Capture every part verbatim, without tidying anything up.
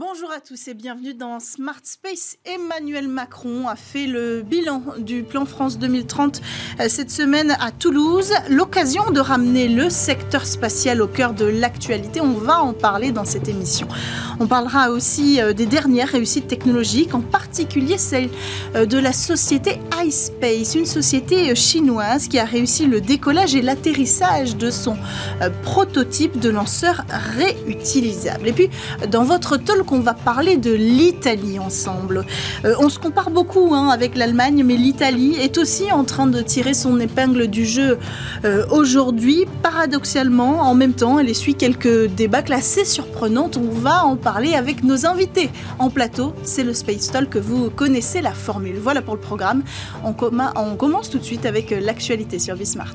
Bonjour à tous et bienvenue dans Smart Space. Emmanuel Macron a fait le bilan du Plan France deux mille trente cette semaine à Toulouse. L'occasion de ramener le secteur spatial au cœur de l'actualité. On va en parler dans cette émission. On parlera aussi des dernières réussites technologiques, en particulier celle de la société iSpace, une société chinoise qui a réussi le décollage et l'atterrissage de son prototype de lanceur réutilisable. Et puis, dans votre talk, on va parler de l'Italie ensemble. Euh, on se compare beaucoup hein, avec l'Allemagne, mais l'Italie est aussi en train de tirer son épingle du jeu euh, aujourd'hui. Paradoxalement, en même temps, elle essuie quelques débâcles assez surprenantes. On va en parler avec nos invités. En plateau, c'est le Space Talk, que vous connaissez la formule. Voilà pour le programme. On, com on commence tout de suite avec l'actualité sur Bismart.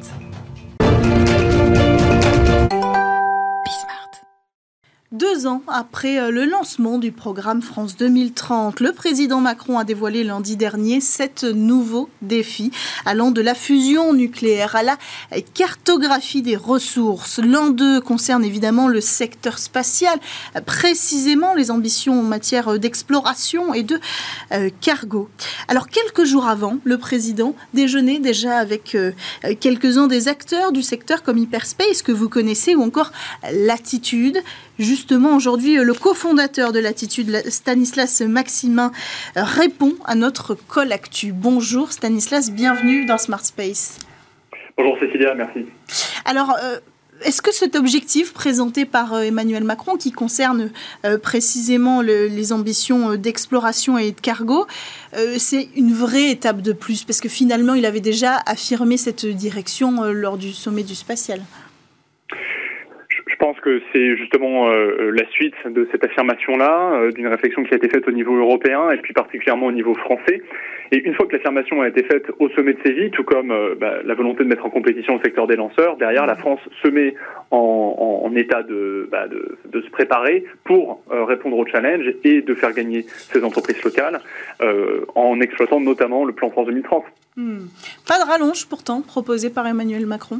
Deux ans après le lancement du programme France deux mille trente, le président Macron a dévoilé lundi dernier sept nouveaux défis allant de la fusion nucléaire à la cartographie des ressources. L'un d'eux concerne évidemment le secteur spatial, précisément les ambitions en matière d'exploration et de euh, cargo. Alors quelques jours avant, le président déjeunait déjà avec euh, quelques-uns des acteurs du secteur comme Hyperspace que vous connaissez ou encore Latitude. Justement, aujourd'hui, le cofondateur de Latitude, Stanislas Maximin, répond à notre call actu. Bonjour Stanislas, bienvenue dans Smart Space. Bonjour Cécilia, merci. Alors, est-ce que cet objectif présenté par Emmanuel Macron, qui concerne précisément les ambitions d'exploration et de cargo, c'est une vraie étape de plus? Parce que finalement, il avait déjà affirmé cette direction lors du sommet du spatial. Je pense que c'est justement euh, la suite de cette affirmation-là, euh, d'une réflexion qui a été faite au niveau européen et puis particulièrement au niveau français. Et une fois que l'affirmation a été faite au sommet de Séville, tout comme euh, bah, la volonté de mettre en compétition le secteur des lanceurs, derrière la France se met en, en, en état de, bah, de, de se préparer pour euh, répondre aux challenges et de faire gagner ses entreprises locales euh, en exploitant notamment le plan France deux mille trente. Hmm. Pas de rallonge pourtant proposé par Emmanuel Macron.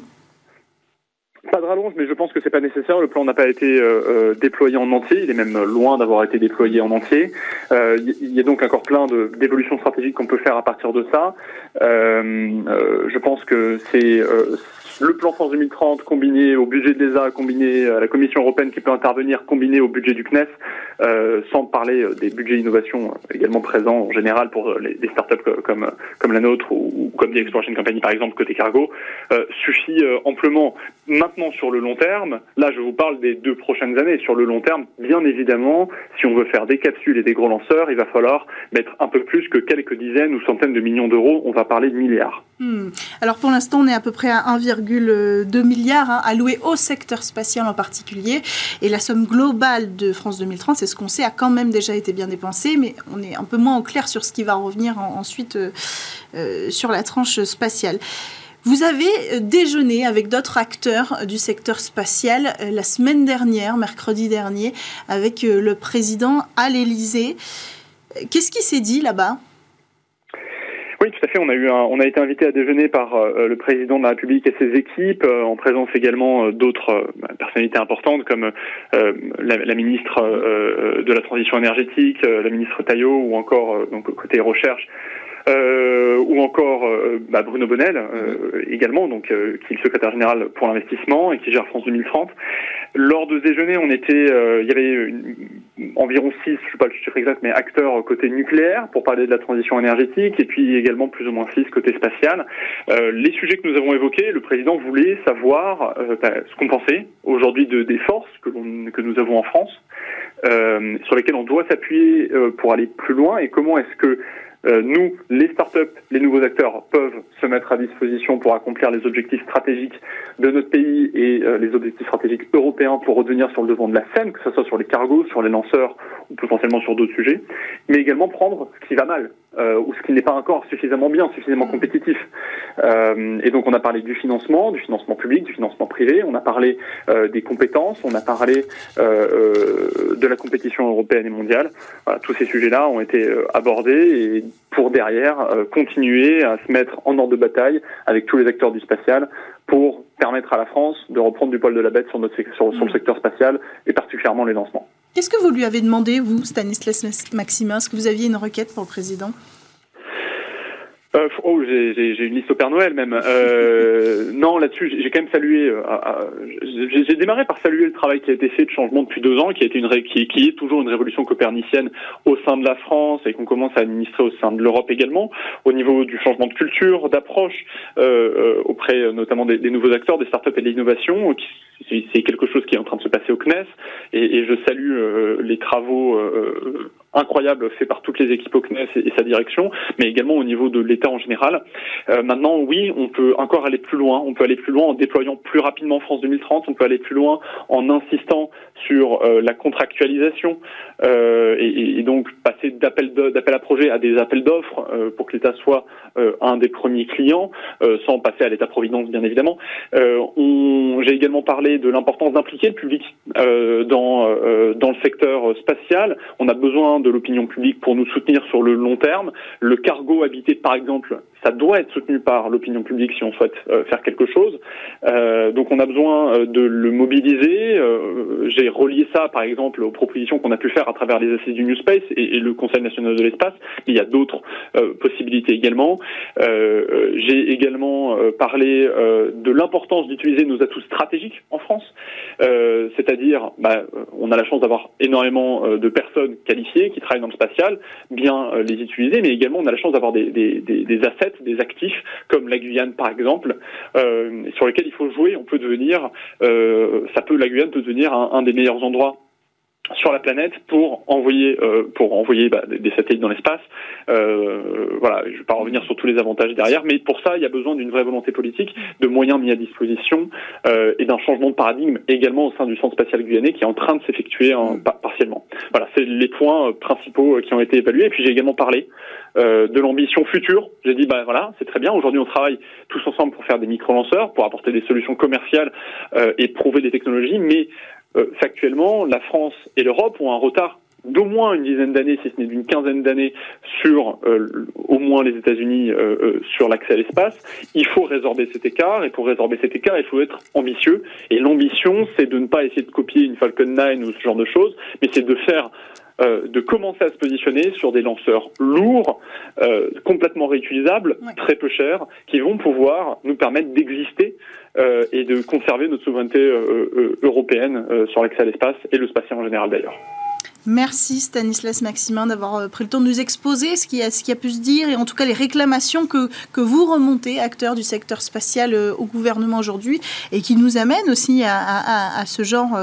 Pas de rallonge, mais je pense que c'est pas nécessaire. Le plan n'a pas été euh, déployé en entier. Il est même loin d'avoir été déployé en entier. Euh, il y a donc encore plein d'évolutions stratégiques qu'on peut faire à partir de ça. Euh, euh, je pense que c'est euh, le plan France deux mille trente combiné au budget de l'E S A, combiné à la Commission européenne qui peut intervenir, combiné au budget du C N E S, euh, sans parler des budgets innovation également présents en général pour les, des startups comme comme la nôtre ou, ou comme The Exploration Company par exemple côté cargo, euh, suffit euh, amplement. Maintenant, sur le long terme, là je vous parle des deux prochaines années, sur le long terme, bien évidemment, si on veut faire des capsules et des gros lanceurs, il va falloir mettre un peu plus que quelques dizaines ou centaines de millions d'euros, on va parler de milliards. Hmm. Alors pour l'instant, on est à peu près à un virgule deux milliard hein, alloués au secteur spatial en particulier, et la somme globale de France deux mille trente, c'est ce qu'on sait, a quand même déjà été bien dépensée, mais on est un peu moins au clair sur ce qui va revenir en, ensuite euh, euh, sur la tranche spatiale. Vous avez déjeuné avec d'autres acteurs du secteur spatial la semaine dernière, mercredi dernier, avec le président à l'Élysée. Qu'est-ce qui s'est dit là-bas ? Oui, tout à fait. On a eu, un, on a été invité à déjeuner par euh, le président de la République et ses équipes, euh, en présence également euh, d'autres euh, personnalités importantes comme euh, la, la ministre euh, de la Transition énergétique, euh, la ministre Taillot, ou encore euh, donc côté recherche. Euh, ou encore euh, bah, Bruno Bonnel euh, également, donc euh, qui est le secrétaire général pour l'investissement et qui gère France deux mille trente. Lors de ce déjeuner, on était, euh, il y avait une, environ six, je ne sais pas le chiffre exact, mais acteurs côté nucléaire pour parler de la transition énergétique et puis également plus ou moins six côté spatial. Euh, les sujets que nous avons évoqués, le président voulait savoir euh, bah, ce qu'on pensait aujourd'hui de, des forces que, l'on, que nous avons en France, euh, sur lesquelles on doit s'appuyer euh, pour aller plus loin et comment est-ce que nous, les startups, les nouveaux acteurs peuvent se mettre à disposition pour accomplir les objectifs stratégiques de notre pays et euh, les objectifs stratégiques européens pour revenir sur le devant de la scène, que ce soit sur les cargos, sur les lanceurs ou potentiellement sur d'autres sujets, mais également prendre ce qui va mal euh, ou ce qui n'est pas encore suffisamment bien, suffisamment compétitif. Euh, et donc on a parlé du financement, du financement public, du financement privé, on a parlé euh, des compétences, on a parlé euh, de la compétition européenne et mondiale. Voilà, tous ces sujets-là ont été euh, abordés et pour derrière euh, continuer à se mettre en ordre de bataille avec tous les acteurs du spatial pour permettre à la France de reprendre du poil de la bête sur, notre, sur, sur le secteur spatial et particulièrement les lancements. Qu'est-ce que vous lui avez demandé, vous, Stanislas Maximin? Est-ce que vous aviez une requête pour le président? Oh, j'ai, j'ai, j'ai une liste au Père Noël même. Euh, non, là-dessus, j'ai quand même salué. Euh, à, j'ai, j'ai démarré par saluer le travail qui a été fait de changement depuis deux ans, qui a été une, qui, qui est toujours une révolution copernicienne au sein de la France et qu'on commence à administrer au sein de l'Europe également, au niveau du changement de culture, d'approche euh, auprès notamment des, des nouveaux acteurs, des startups et de l'innovation. Qui, c'est, c'est quelque chose qui est en train de se passer au C N E S et, et je salue euh, les travaux. Euh, incroyable fait par toutes les équipes au C N E S et sa direction, mais également au niveau de l'État en général. Euh, maintenant, oui, on peut encore aller plus loin. On peut aller plus loin en déployant plus rapidement France deux mille trente. On peut aller plus loin en insistant sur euh, la contractualisation euh, et, et donc passer d'appel, de, d'appel à projet à des appels d'offres euh, pour que l'État soit euh, un des premiers clients, euh, sans passer à l'État-providence, bien évidemment. Euh, on, j'ai également parlé de l'importance d'impliquer le public euh, dans, euh, dans le secteur spatial. On a besoin de l'opinion publique pour nous soutenir sur le long terme. Le cargo habité, par exemple, ça doit être soutenu par l'opinion publique si on souhaite euh, faire quelque chose. Euh, donc on a besoin de le mobiliser. Euh, j'ai relié ça, par exemple, aux propositions qu'on a pu faire à travers les assises du New Space et, et le Conseil national de l'espace. Mais il y a d'autres euh, possibilités également. Euh, j'ai également euh, parlé euh, de l'importance d'utiliser nos atouts stratégiques en France. Euh, c'est-à-dire, bah, on a la chance d'avoir énormément euh, de personnes qualifiées qui travaillent dans le spatial, bien euh, les utiliser, mais également on a la chance d'avoir des, des, des, des assets, des actifs, comme la Guyane par exemple, euh, sur lesquels il faut jouer. On peut devenir, euh, ça peut, la Guyane peut devenir un, un des meilleurs endroits sur la planète pour envoyer euh, pour envoyer bah, des satellites dans l'espace. Euh, voilà, je ne vais pas revenir sur tous les avantages derrière, mais pour ça, il y a besoin d'une vraie volonté politique, de moyens mis à disposition euh, et d'un changement de paradigme également au sein du Centre Spatial Guyanais qui est en train de s'effectuer hein, partiellement. Voilà, c'est les points principaux qui ont été évalués. Et puis j'ai également parlé euh, de l'ambition future. J'ai dit, bah voilà, c'est très bien. Aujourd'hui, on travaille tous ensemble pour faire des micro-lanceurs, pour apporter des solutions commerciales euh, et prouver des technologies, mais factuellement, la France et l'Europe ont un retard d'au moins une dizaine d'années, si ce n'est d'une quinzaine d'années, sur euh, au moins les États-Unis euh, euh, sur l'accès à l'espace. Il faut résorber cet écart, et pour résorber cet écart, il faut être ambitieux. Et l'ambition, c'est de ne pas essayer de copier une Falcon neuf ou ce genre de choses, mais c'est de faire, euh, de commencer à se positionner sur des lanceurs lourds, euh, complètement réutilisables, ouais, très peu chers, qui vont pouvoir nous permettre d'exister Euh, et de conserver notre souveraineté euh, euh, européenne euh, sur l'accès à l'espace et le spatial en général d'ailleurs. Merci Stanislas Maximin d'avoir euh, pris le temps de nous exposer ce qui, a, ce qui a pu se dire et en tout cas les réclamations que, que vous remontez, acteurs du secteur spatial euh, au gouvernement aujourd'hui et qui nous amènent aussi à, à, à ce genre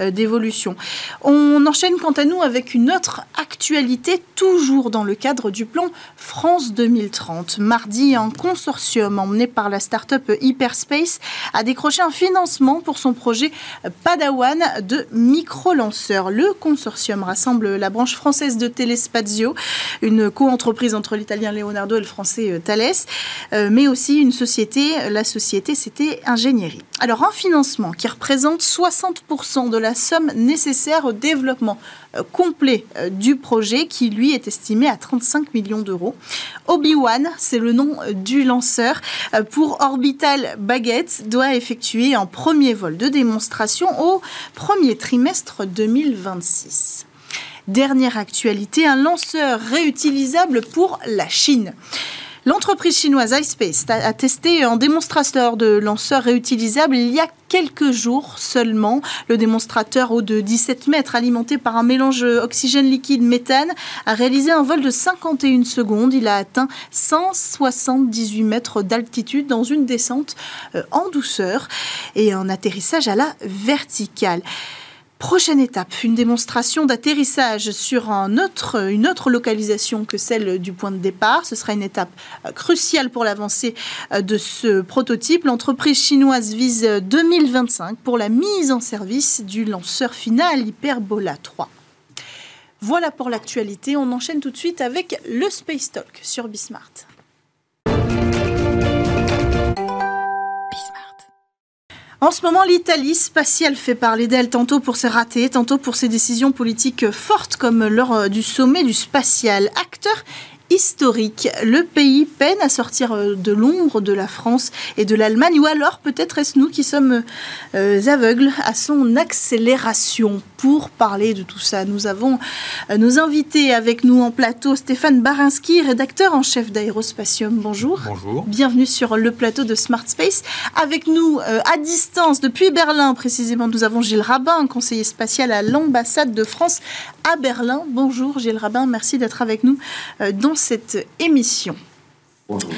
euh, d'évolution. On enchaîne quant à nous avec une autre actualité toujours dans le cadre du plan France deux mille trente. Mardi, un consortium emmené par la start-up Hyperspace a décroché un financement pour son projet Padawan de micro-lanceurs. Le consortium rassemble la branche française de Telespazio, une co-entreprise entre l'italien Leonardo et le français Thales, mais aussi une société, la société C T Ingénierie. Alors un financement qui représente soixante pour cent de la somme nécessaire au développement complet du projet qui lui est estimé à trente-cinq millions d'euros. Obi-Wan, c'est le nom du lanceur, pour Orbital Baguette doit effectuer un premier vol de démonstration au premier trimestre deux mille vingt-six. Dernière actualité, un lanceur réutilisable pour la Chine. L'entreprise chinoise iSpace a testé un démonstrateur de lanceur réutilisable il y a quelques jours seulement. Le démonstrateur haut de dix-sept mètres, alimenté par un mélange oxygène liquide-méthane, a réalisé un vol de cinquante et une secondes. Il a atteint cent soixante-dix-huit mètres d'altitude dans une descente en douceur et un atterrissage à la verticale. Prochaine étape, une démonstration d'atterrissage sur un autre, une autre localisation que celle du point de départ. Ce sera une étape cruciale pour l'avancée de ce prototype. L'entreprise chinoise vise deux mille vingt-cinq pour la mise en service du lanceur final Hyperbola trois. Voilà pour l'actualité. On enchaîne tout de suite avec le Space Talk sur Bismart. En ce moment, l'Italie spatiale fait parler d'elle, tantôt pour ses ratés, tantôt pour ses décisions politiques fortes comme lors du sommet du spatial. Acteur historique. Le pays peine à sortir de l'ombre de la France et de l'Allemagne, ou alors peut-être est-ce nous qui sommes euh, aveugles à son accélération. Pour parler de tout ça, nous avons euh, nos invités avec nous en plateau. Stéphane Barensky, rédacteur en chef d'Aérospatium. Bonjour. Bonjour. Bienvenue sur le plateau de Smart Space. Avec nous euh, à distance, depuis Berlin précisément, nous avons Gilles Rabin, conseiller spatial à l'ambassade de France à Berlin. Bonjour Gilles Rabin, merci d'être avec nous euh, dans cette émission. Bonjour.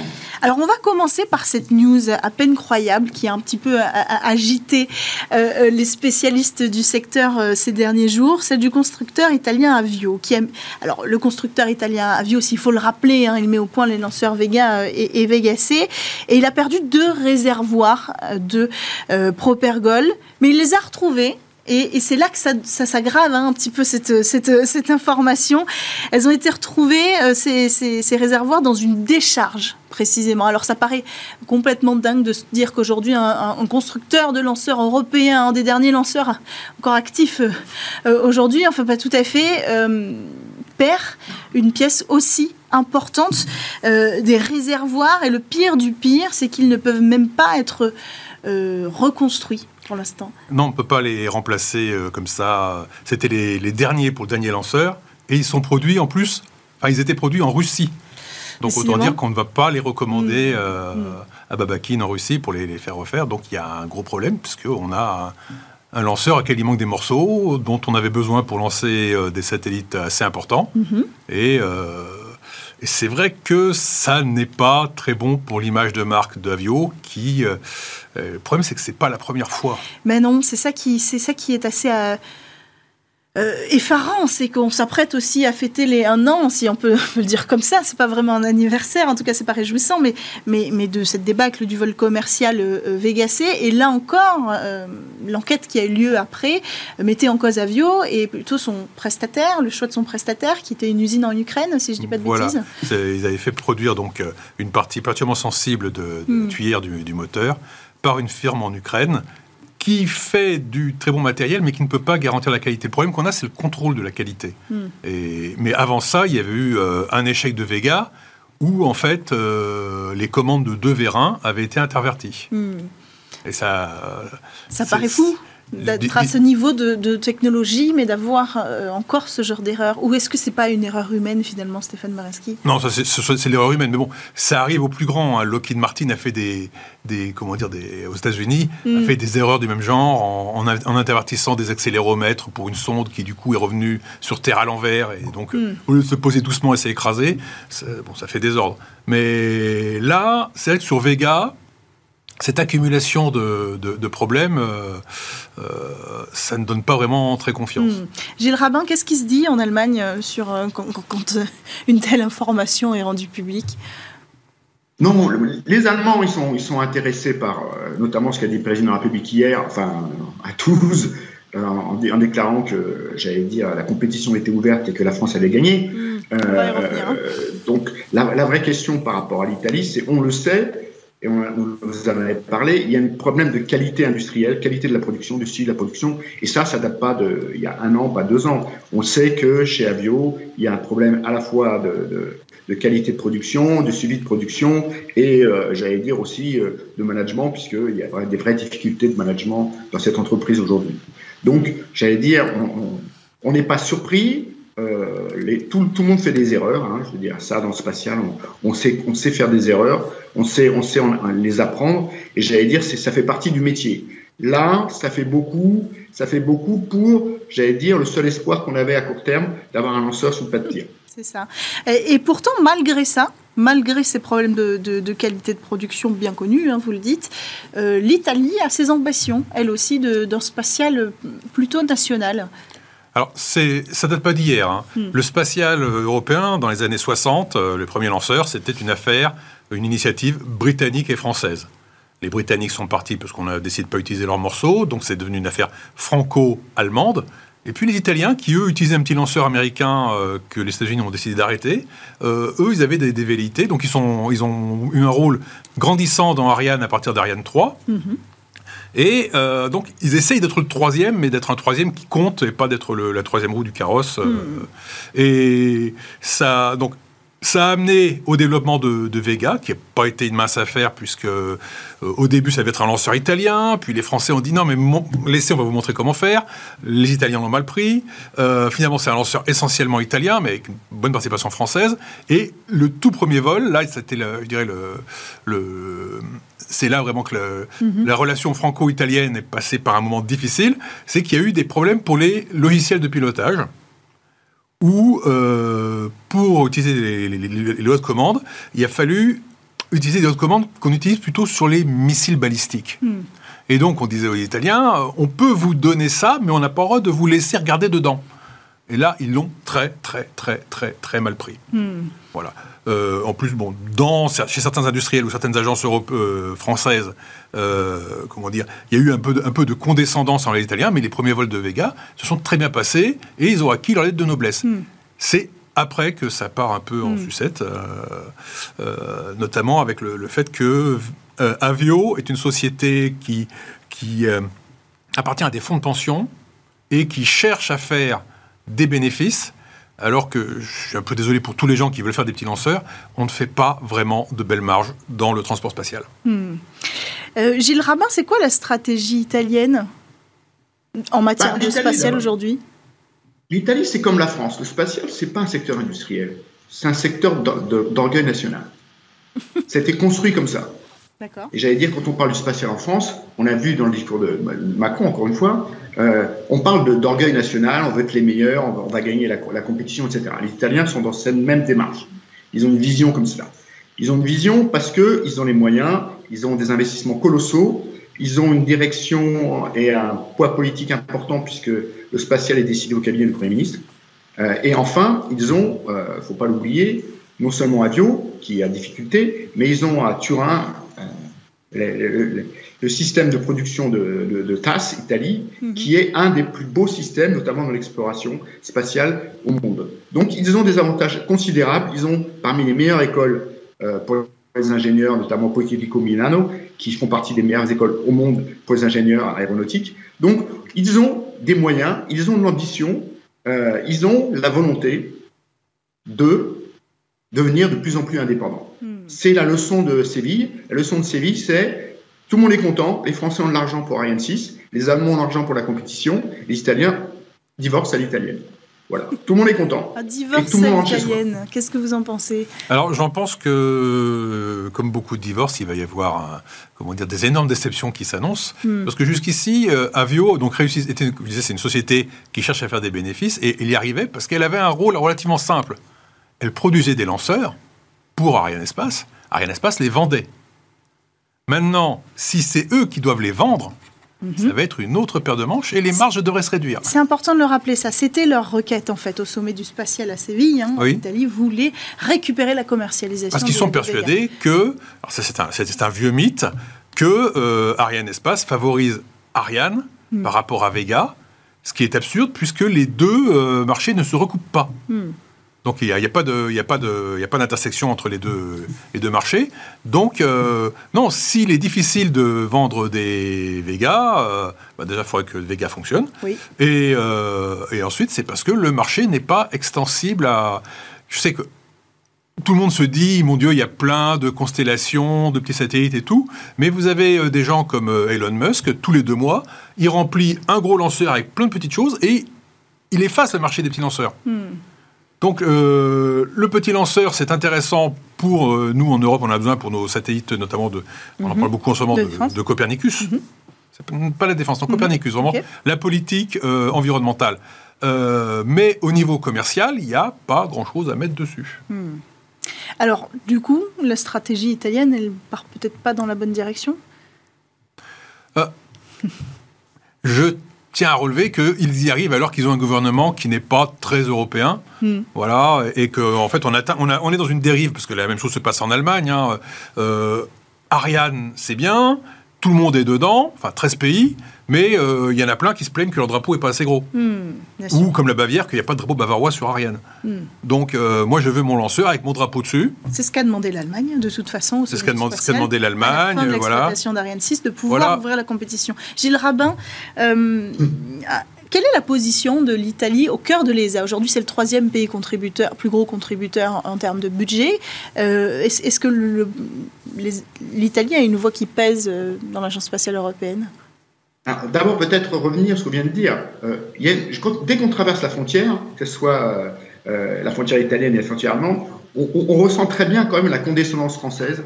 Alors on va commencer par cette news à peine croyable qui a un petit peu agité euh, les spécialistes du secteur euh, ces derniers jours, celle du constructeur italien Avio. Qui aime... Alors le constructeur italien Avio, s'il faut le rappeler, hein, il met au point les lanceurs Vega et, et Vega C, et il a perdu deux réservoirs de euh, propergol, mais il les a retrouvés. Et, et c'est là que ça, ça s'aggrave hein, un petit peu cette, cette, cette information. Elles ont été retrouvées, euh, ces, ces, ces réservoirs, dans une décharge, précisément. Alors ça paraît complètement dingue de se dire qu'aujourd'hui, un, un, un constructeur de lanceurs européen, un des derniers lanceurs encore actifs euh, euh, aujourd'hui, enfin pas tout à fait, euh, perd une pièce aussi importante euh, des réservoirs. Et le pire du pire, c'est qu'ils ne peuvent même pas être euh, reconstruits. Pour l'instant. Non, on ne peut pas les remplacer euh, comme ça. C'était les, les derniers pour le dernier lanceur. Et ils sont produits en plus... Enfin, ils étaient produits en Russie. Donc, autant dire qu'on ne va pas les recommander mmh. Euh, mmh. à Babakine en Russie pour les, les faire refaire. Donc, il y a un gros problème puisqu'on a un, un lanceur à quel il manque des morceaux dont on avait besoin pour lancer euh, des satellites assez importants. Mmh. Et... Euh, Et c'est vrai que ça n'est pas très bon pour l'image de marque d'Avio. Qui euh, le problème, c'est que c'est pas la première fois. Mais non, c'est ça qui, c'est ça qui est assez euh, euh, effarant, c'est qu'on s'apprête aussi à fêter les un an, si on peut, on peut le dire comme ça. C'est pas vraiment un anniversaire, en tout cas, c'est pas réjouissant. Mais mais mais de cette débâcle du vol commercial euh, Vega C. Et là encore, euh, l'enquête qui a eu lieu après euh, mettait en cause Avio et plutôt son prestataire, le choix de son prestataire, qui était une usine en Ukraine, si je ne dis pas de voilà. bêtises. Ils avaient fait produire donc une partie particulièrement sensible de, de mm. la tuyère du, du moteur par une firme en Ukraine qui fait du très bon matériel, mais qui ne peut pas garantir la qualité. Le problème qu'on a, c'est le contrôle de la qualité. Mm. Et, mais avant ça, il y avait eu euh, un échec de Vega où, en fait, euh, les commandes de deux vérins avaient été interverties. Mm. Et ça, ça paraît fou d'être à ce niveau de, de technologie, mais d'avoir euh, encore ce genre d'erreur. Ou est-ce que c'est pas une erreur humaine finalement, Stéphane Barensky? Non, ça, c'est, c'est l'erreur humaine. Mais bon, ça arrive au plus grand. Hein. Lockheed Martin a fait des, des comment dire, des, aux États-Unis, mm. a fait des erreurs du même genre en, en, en intervertissant des accéléromètres pour une sonde qui du coup est revenue sur Terre à l'envers et donc mm. au lieu de se poser doucement, elle s'est écrasée. Ça, bon, ça fait désordre. Mais là, c'est vrai que sur Vega. Cette accumulation de, de, de problèmes, euh, euh, ça ne donne pas vraiment très confiance. Mmh. Gilles Rabin, qu'est-ce qui se dit en Allemagne sur, euh, quand, quand euh, une telle information est rendue publique ? Non, le, les Allemands, ils sont, ils sont intéressés par, euh, notamment ce qu'a dit le président de la République hier, enfin à Toulouse, euh, en, en déclarant que, j'allais dire, la compétition était ouverte et que la France avait gagné. Mmh. Euh, euh, donc la, la vraie question par rapport à l'Italie, c'est, on le sait, et on, on vous en avait parlé, il y a un problème de qualité industrielle, qualité de la production, du style de la production, et ça, ça date pas de, il y a un an, pas deux ans. On sait que chez Avio, il y a un problème à la fois de, de, de qualité de production, de suivi de production, et euh, j'allais dire aussi euh, de management, puisqu'il y a des vraies difficultés de management dans cette entreprise aujourd'hui. Donc, j'allais dire, on n'est pas surpris. Euh, les, tout, tout le monde fait des erreurs, hein, je veux dire, ça dans le spatial, on, on, sait, on sait faire des erreurs, on sait, on sait en, les apprendre, et j'allais dire, c'est, ça fait partie du métier. Là, ça fait beaucoup, ça fait beaucoup pour, j'allais dire, le seul espoir qu'on avait à court terme d'avoir un lanceur sous le pas de tir. C'est ça. Et, et pourtant, malgré ça, malgré ces problèmes de, de, de qualité de production bien connus, hein, vous le dites, euh, l'Italie a ses ambitions, elle aussi, d'un spatial plutôt national. Alors, c'est, ça ne date pas d'hier. Hein. Mm. Le spatial européen, dans les années soixante, euh, le premier lanceur, c'était une affaire, une initiative britannique et française. Les Britanniques sont partis parce qu'on a décidé de ne pas utiliser leurs morceaux, donc c'est devenu une affaire franco-allemande. Et puis les Italiens, qui eux utilisaient un petit lanceur américain euh, que les États-Unis ont décidé d'arrêter, euh, eux, ils avaient des, des velléités, donc ils, sont, ils ont eu un rôle grandissant dans Ariane à partir d'Ariane trois. Mm-hmm. Et euh, donc, ils essayent d'être le troisième, mais d'être un troisième qui compte et pas d'être le, la troisième roue du carrosse. Euh, mmh. Et ça, donc, Ça a amené au développement de, de Vega, qui n'a pas été une mince affaire, puisque euh, au début, ça devait être un lanceur italien, puis les Français ont dit « Non, mais mon, laissez, on va vous montrer comment faire ». Les Italiens l'ont mal pris. Euh, finalement, c'est un lanceur essentiellement italien, mais avec une bonne participation française. Et le tout premier vol, là, c'était, je dirais, le... le c'est là vraiment que le, mm-hmm. la relation franco-italienne est passée par un moment difficile, c'est qu'il y a eu des problèmes pour les logiciels de pilotage, où, euh, pour utiliser les, les, les, les lois de commande, il a fallu utiliser des lois de commande qu'on utilise plutôt sur les missiles balistiques. Mm. Et donc, on disait aux Italiens, on peut vous donner ça, mais on n'a pas le droit de vous laisser regarder dedans. Et là, ils l'ont très, très, très, très, très mal pris. Mm. Voilà. Euh, en plus, bon, dans, chez certains industriels ou certaines agences européennes, euh, françaises, euh, comment dire, il y a eu un peu, de, un peu de condescendance envers les Italiens, mais les premiers vols de Vega se sont très bien passés et ils ont acquis leur lettre de noblesse. Mm. C'est après que ça part un peu en mm. sucette, euh, euh, notamment avec le, le fait que euh, Avio est une société qui, qui euh, appartient à des fonds de pension et qui cherche à faire des bénéfices. Alors que, je suis un peu désolé pour tous les gens qui veulent faire des petits lanceurs, on ne fait pas vraiment de belles marges dans le transport spatial. Mmh. Euh, Gilles Rabin, c'est quoi la stratégie italienne en matière bah, de spatial aujourd'hui ? L'Italie, c'est comme la France. Le spatial, ce n'est pas un secteur industriel. C'est un secteur d'orgueil national. Ça a été construit comme ça. D'accord. Et j'allais dire, quand on parle du spatial en France, on a vu dans le discours de Macron, encore une fois, euh, on parle d'orgueil national, on veut être les meilleurs, on va, on va gagner la, la compétition, et cetera. Les Italiens sont dans cette même démarche. Ils ont une vision comme cela. Ils ont une vision parce qu'ils ont les moyens, ils ont des investissements colossaux, ils ont une direction et un poids politique important puisque le spatial est décidé au cabinet du Premier ministre. Euh, et enfin, ils ont, il euh, ne faut pas l'oublier, non seulement Avio, qui a difficulté, mais ils ont à Turin... Le, le, le système de production de, de, de T A S, Italie, mmh. qui est un des plus beaux systèmes, notamment dans l'exploration spatiale au monde. Donc, ils ont des avantages considérables. Ils ont parmi les meilleures écoles euh, pour les ingénieurs, notamment Politecnico Milano, qui font partie des meilleures écoles au monde pour les ingénieurs aéronautiques. Donc, ils ont des moyens, ils ont de l'ambition, euh, ils ont la volonté de devenir de plus en plus indépendants. Mmh. C'est la leçon de Séville. La leçon de Séville, c'est tout le monde est content. Les Français ont de l'argent pour Ariane six, les Allemands ont de l'argent pour la compétition, les Italiens divorcent à l'italienne. Voilà, tout le monde est content. Ah, divorce à l'italienne, qu'est-ce que vous en pensez ? Alors, j'en pense que, comme beaucoup de divorces, il va y avoir un, comment dire, des énormes déceptions qui s'annoncent. Mm. Parce que jusqu'ici, euh, Avio, donc, réussit, était, c'est une société qui cherche à faire des bénéfices, et elle y arrivait parce qu'elle avait un rôle relativement simple. Elle produisait des lanceurs pour Arianespace. Arianespace les vendait. Maintenant, si c'est eux qui doivent les vendre, mm-hmm. ça va être une autre paire de manches et les marges devraient se réduire. C'est important de le rappeler, ça. C'était leur requête, en fait, au sommet du spatial à Séville. Hein, oui. L'Italie voulait récupérer la commercialisation. Parce qu'ils sont persuadés que... Alors ça, c'est un, c'est, c'est un vieux mythe que euh, Arianespace favorise Ariane mm. par rapport à Vega, ce qui est absurde puisque les deux euh, marchés ne se recoupent pas. Mm. Donc, il n'y a, a, a, a pas d'intersection entre les deux, les deux marchés. Donc, euh, non, s'il est difficile de vendre des Vega, euh, bah déjà, il faudrait que Vega fonctionne. Oui. Et, euh, et ensuite, c'est parce que le marché n'est pas extensible à... Je sais que tout le monde se dit, mon Dieu, il y a plein de constellations, de petits satellites et tout. Mais vous avez des gens comme Elon Musk, tous les deux mois, il remplit un gros lanceur avec plein de petites choses et il efface le marché des petits lanceurs. Hmm. Donc, euh, le petit lanceur, c'est intéressant pour euh, nous, en Europe, on a besoin pour nos satellites, notamment de... Mm-hmm. On en parle beaucoup en ce moment, de, de, de Copernicus. Mm-hmm. C'est pas la défense, non, mm-hmm. Copernicus, vraiment. Okay. La politique euh, environnementale. Euh, mais au niveau commercial, il n'y a pas grand-chose à mettre dessus. Mm. Alors, du coup, la stratégie italienne, elle part peut-être pas dans la bonne direction euh, Je... Tiens à relever qu'ils y arrivent alors qu'ils ont un gouvernement qui n'est pas très européen. Mm. Voilà, et qu'en en fait, on, atteint, on, a, on est dans une dérive, parce que la même chose se passe en Allemagne. Hein. Euh, Ariane, c'est bien, tout le monde est dedans, enfin treize pays, mais il euh, y en a plein qui se plaignent que leur drapeau n'est pas assez gros. Mm, Ou comme la Bavière, qu'il n'y a pas de drapeau bavarois sur Ariane. Mm. Donc, euh, moi, je veux mon lanceur avec mon drapeau dessus. C'est ce qu'a demandé l'Allemagne, de toute façon. C'est ce qu'a demandé, demandé l'Allemagne. À la fin de l'exploitation voilà. d'Ariane six, de pouvoir voilà. ouvrir la compétition. Gilles Rabin, euh, mm. Quelle est la position de l'Italie au cœur de l'E S A? Aujourd'hui, c'est le troisième pays contributeur, plus gros contributeur en, en termes de budget. Euh, est-ce, est-ce que le, les, l'Italie a une voix qui pèse dans l'Agence spatiale européenne? Ah, d'abord, peut-être revenir sur ce qu'on vient de dire. Euh, y a, je, dès qu'on traverse la frontière, que ce soit euh, la frontière italienne et la frontière allemande, on, on, on ressent très bien quand même la condescendance française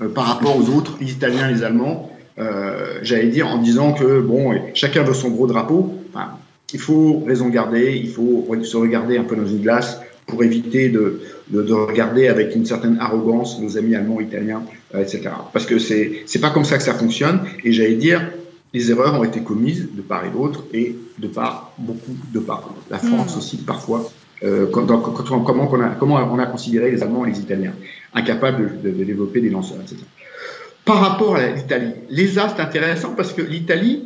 euh, par rapport aux autres, les Italiens, les Allemands. Euh, j'allais dire en disant que bon, chacun veut son gros drapeau. Enfin, il faut raison garder, il faut se regarder un peu dans une glace pour éviter de, de, de regarder avec une certaine arrogance nos amis allemands, italiens, euh, et cetera. Parce que c'est c'est pas comme ça que ça fonctionne. Et j'allais dire, les erreurs ont été commises de part et d'autre et de part beaucoup de part. La France mmh. aussi parfois. Euh, quand, dans, quand, comment on a comment on a considéré les Allemands et les Italiens incapables de, de, de développer des lanceurs, et cetera. Par rapport à l'Italie, l'E S A, c'est intéressant parce que l'Italie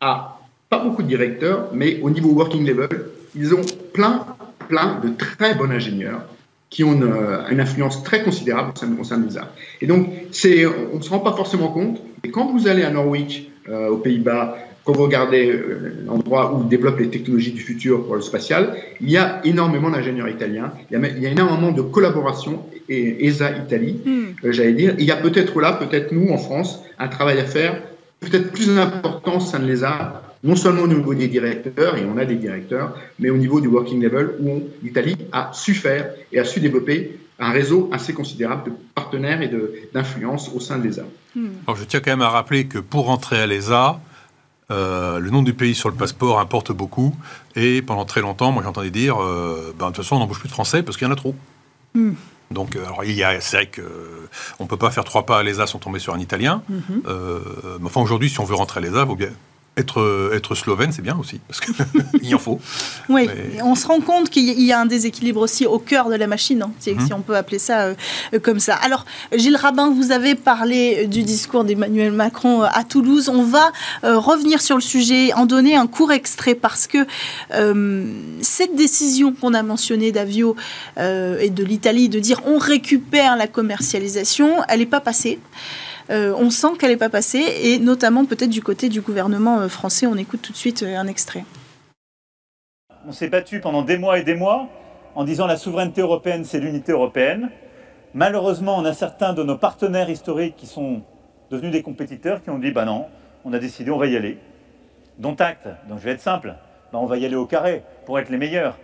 a pas beaucoup de directeurs, mais au niveau working level, ils ont plein, plein de très bons ingénieurs qui ont une, une influence très considérable au sein de l'E S A. Et donc, c'est, on ne se rend pas forcément compte, mais quand vous allez à Norwich, euh, aux Pays-Bas, quand vous regardez euh, l'endroit où développent les technologies du futur pour le spatial, il y a énormément d'ingénieurs italiens, il y a, il y a énormément de collaboration et E S A-Italie, mm. euh, j'allais dire. Et il y a peut-être là, peut-être nous, en France, un travail à faire, peut-être plus important au sein de l'E S A, non seulement au niveau des directeurs, et on a des directeurs, mais au niveau du working level, où on, l'Italie a su faire et a su développer un réseau assez considérable de partenaires et de, d'influence au sein de l'E S A. Mm. Alors je tiens quand même à rappeler que pour rentrer à l'E S A, Euh, le nom du pays sur le passeport importe beaucoup et pendant très longtemps, moi j'entendais dire euh, ben, de toute façon on n'embauche plus de Français parce qu'il y en a trop. Mm. Donc alors, il y a, c'est vrai qu'on euh, ne peut pas faire trois pas à l'E S A sans tomber sur un Italien. Mm-hmm. euh, mais enfin aujourd'hui si on veut rentrer à l'E S A, il faut bien... Être, être slovène, c'est bien aussi, parce qu'il en faut. Oui, mais... on se rend compte qu'il y a un déséquilibre aussi au cœur de la machine, hein, si, mmh. si on peut appeler ça euh, comme ça. Alors, Gilles Rabin, vous avez parlé du discours d'Emmanuel Macron à Toulouse. On va euh, revenir sur le sujet, en donner un court extrait, parce que euh, cette décision qu'on a mentionnée d'Avio euh, et de l'Italie, de dire on récupère la commercialisation, elle n'est pas passée. Euh, on sent qu'elle n'est pas passée, et notamment peut-être du côté du gouvernement euh, français. On écoute tout de suite euh, un extrait. On s'est battu pendant des mois et des mois en disant la souveraineté européenne, c'est l'unité européenne. Malheureusement, on a certains de nos partenaires historiques qui sont devenus des compétiteurs qui ont dit « bah non, on a décidé, on va y aller ». Dont acte, donc je vais être simple, bah, on va y aller au carré pour être les meilleurs.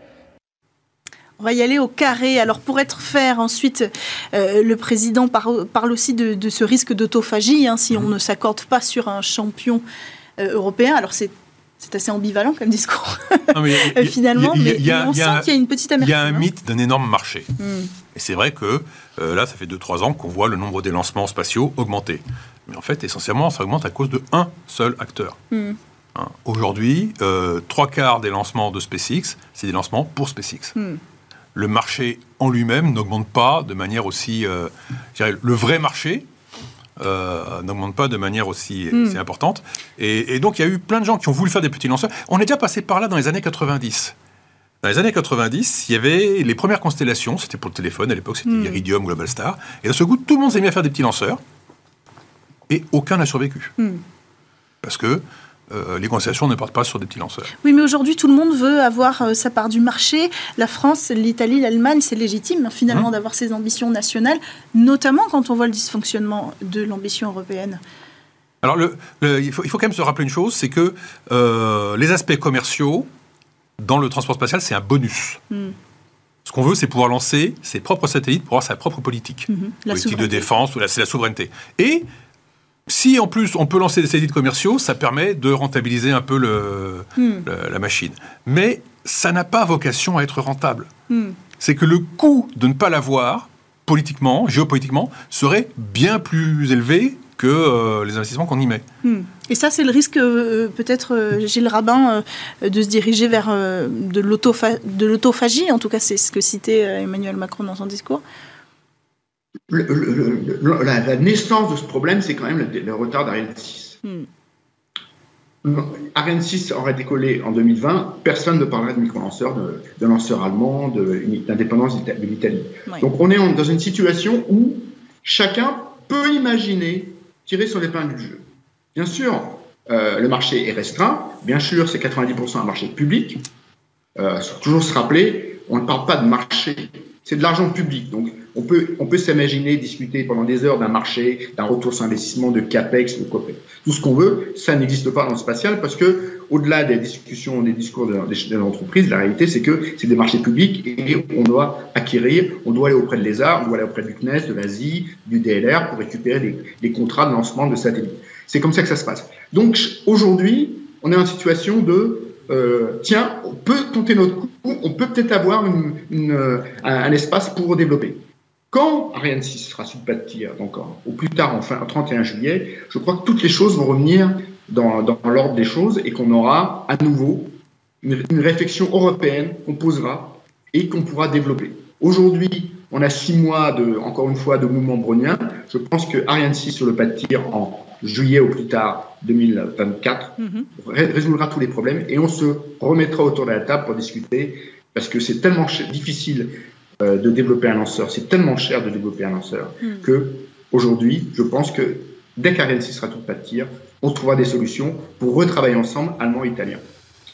On va y aller au carré. Alors, pour être fair, ensuite, euh, le président par, parle aussi de, de ce risque d'autophagie, hein, si on ne s'accorde pas sur un champion euh, européen. Alors, c'est, c'est assez ambivalent comme discours, non, mais y a, finalement, y a, mais, y a, mais on y a, sent qu'il y a une petite amertume. Il y a un mythe d'un énorme marché. Mm. Et c'est vrai que euh, là, ça fait deux trois ans qu'on voit le nombre des lancements spatiaux augmenter. Mais en fait, essentiellement, ça augmente à cause de un seul acteur. Mm. Hein, aujourd'hui, euh, trois quarts des lancements de SpaceX, c'est des lancements pour SpaceX. Mm. Le marché en lui-même n'augmente pas de manière aussi... Euh, je dirais, le vrai marché euh, n'augmente pas de manière aussi, mmh. aussi importante. Et, et donc, il y a eu plein de gens qui ont voulu faire des petits lanceurs. On est déjà passé par là dans les années quatre-vingt-dix. Dans les années quatre-vingt-dix, il y avait les premières constellations. C'était pour le téléphone. À l'époque, c'était mmh. Iridium, Global Star. Et d'un seul coup, tout le monde s'est mis à faire des petits lanceurs. Et aucun n'a survécu. Mmh. Parce que... Euh, les concessions ne partent pas sur des petits lanceurs. Oui, mais aujourd'hui, tout le monde veut avoir euh, sa part du marché. La France, l'Italie, l'Allemagne, c'est légitime, finalement, mmh. d'avoir ces ambitions nationales, notamment quand on voit le dysfonctionnement de l'ambition européenne. Alors, le, le, il, faut, il faut quand même se rappeler une chose, c'est que euh, les aspects commerciaux, dans le transport spatial, c'est un bonus. Mmh. Ce qu'on veut, c'est pouvoir lancer ses propres satellites pour avoir sa propre politique. Mmh. La politique de défense, c'est la souveraineté. Et... si, en plus, on peut lancer des satellites commerciaux, ça permet de rentabiliser un peu le, mm. le, la machine. Mais ça n'a pas vocation à être rentable. Mm. C'est que le coût de ne pas l'avoir, politiquement, géopolitiquement, serait bien plus élevé que euh, les investissements qu'on y met. Mm. Et ça, c'est le risque, euh, peut-être, euh, Gilles Rabin, euh, de se diriger vers euh, de, l'autopha- de l'autophagie. En tout cas, c'est ce que citait euh, Emmanuel Macron dans son discours. Le, le, le, la, la naissance de ce problème, c'est quand même le, le retard d'Ariane six. Mm. Ariane six aurait décollé en deux mille vingt, personne ne parlerait de micro-lanceurs, de, de lanceurs allemands, de, d'indépendance de l'Italie. Oui. Donc on est en, dans une situation où chacun peut imaginer tirer son épingle du jeu. Bien sûr, euh, le marché est restreint. Bien sûr, c'est quatre-vingt-dix pour cent un marché public. Euh, toujours se rappeler, on ne parle pas de marché, c'est de l'argent public. Donc, on peut, on peut s'imaginer discuter pendant des heures d'un marché, d'un retour sur investissement, de CAPEX, de COPEX. Tout ce qu'on veut, ça n'existe pas dans le spatial parce que, au-delà des discussions, des discours de, des, de l'entreprise, la réalité, c'est que c'est des marchés publics et on doit acquérir, on doit aller auprès de l'E S A, on doit aller auprès du C N E S, de l'Asie, du D L R pour récupérer des, des contrats de lancement de satellites. C'est comme ça que ça se passe. Donc, aujourd'hui, on est en situation de Euh, tiens, on peut tenter notre coup, on peut peut-être avoir une, une, un, un espace pour développer. Quand Ariane six sera sous le pas de tir, donc en, au plus tard, enfin, en trente et un juillet, je crois que toutes les choses vont revenir dans, dans l'ordre des choses et qu'on aura à nouveau une, une réflexion européenne qu'on posera et qu'on pourra développer. Aujourd'hui, on a six mois, de, encore une fois, de mouvement brownien. Je pense que Ariane six sur le pas de tir en juillet au plus tard deux mille vingt-quatre, mm-hmm. ré résoudra tous les problèmes et on se remettra autour de la table pour discuter parce que c'est tellement difficile euh, de développer un lanceur, c'est tellement cher de développer un lanceur mm. que aujourd'hui, je pense que dès qu'Ariane six sera tout pas de tir, on trouvera des solutions pour retravailler ensemble, Allemands, Italiens,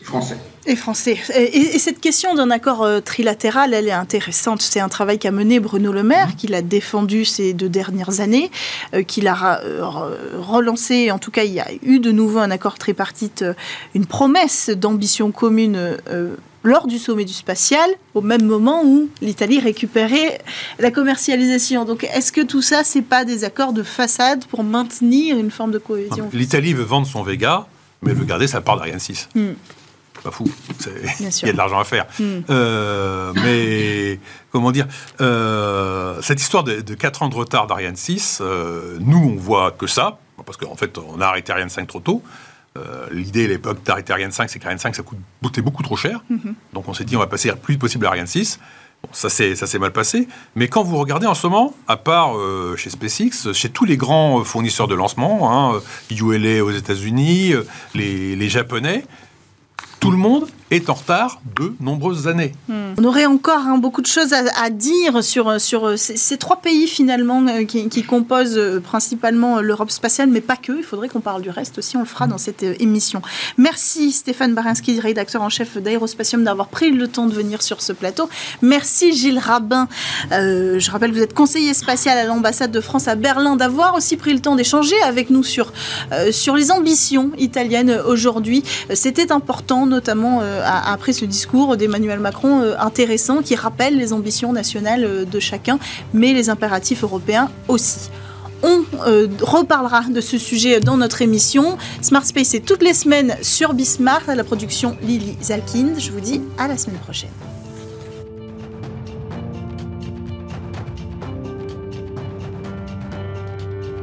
Français. Et français. Et, et, et cette question d'un accord euh, trilatéral, elle est intéressante. C'est un travail qu'a mené Bruno Le Maire, mmh. qu'il a défendu ces deux dernières années, euh, qu'il a re relancé, en tout cas, il y a eu de nouveau un accord tripartite, euh, une promesse d'ambition commune euh, lors du sommet du spatial, au même moment où l'Italie récupérait la commercialisation. Donc, est-ce que tout ça, c'est pas des accords de façade pour maintenir une forme de cohésion? L'Italie veut vendre son Vega, mais elle veut garder sa part d'Ariane six. Mmh. Pas fou, il y a de l'argent à faire. Mm. Euh, mais, comment dire, euh, cette histoire de, de quatre ans de retard d'Ariane six, euh, nous, on voit que ça, parce qu'en fait, on a arrêté Ariane cinq trop tôt. Euh, L'idée, à l'époque, d'arrêter Ariane cinq, c'est qu'Ariane cinq, ça coûtait beaucoup trop cher. Mm-hmm. Donc, on s'est dit, on va passer le plus vite possible à Ariane six. Bon, ça s'est mal passé. Mais quand vous regardez en ce moment, à part euh, chez SpaceX, chez tous les grands fournisseurs de lancement, hein, U L A aux États-Unis, les, les Japonais, tout le monde est en retard de nombreuses années. Mmh. On aurait encore hein, beaucoup de choses à, à dire sur, sur ces, ces trois pays finalement euh, qui, qui composent euh, principalement l'Europe spatiale, mais pas que. Il faudrait qu'on parle du reste aussi, on le fera mmh. dans cette euh, émission. Merci Stéphane Barensky, rédacteur en chef d'Aérospatium, d'avoir pris le temps de venir sur ce plateau. Merci Gilles Rabin. Euh, je rappelle que vous êtes conseiller spatial à l'ambassade de France à Berlin, d'avoir aussi pris le temps d'échanger avec nous sur, euh, sur les ambitions italiennes aujourd'hui. C'était important, notamment euh, après ce discours d'Emmanuel Macron intéressant qui rappelle les ambitions nationales de chacun, mais les impératifs européens aussi. On euh, reparlera de ce sujet dans notre émission. Smart Space, c'est toutes les semaines sur Bismart, à la production Lily Zalkind. Je vous dis à la semaine prochaine.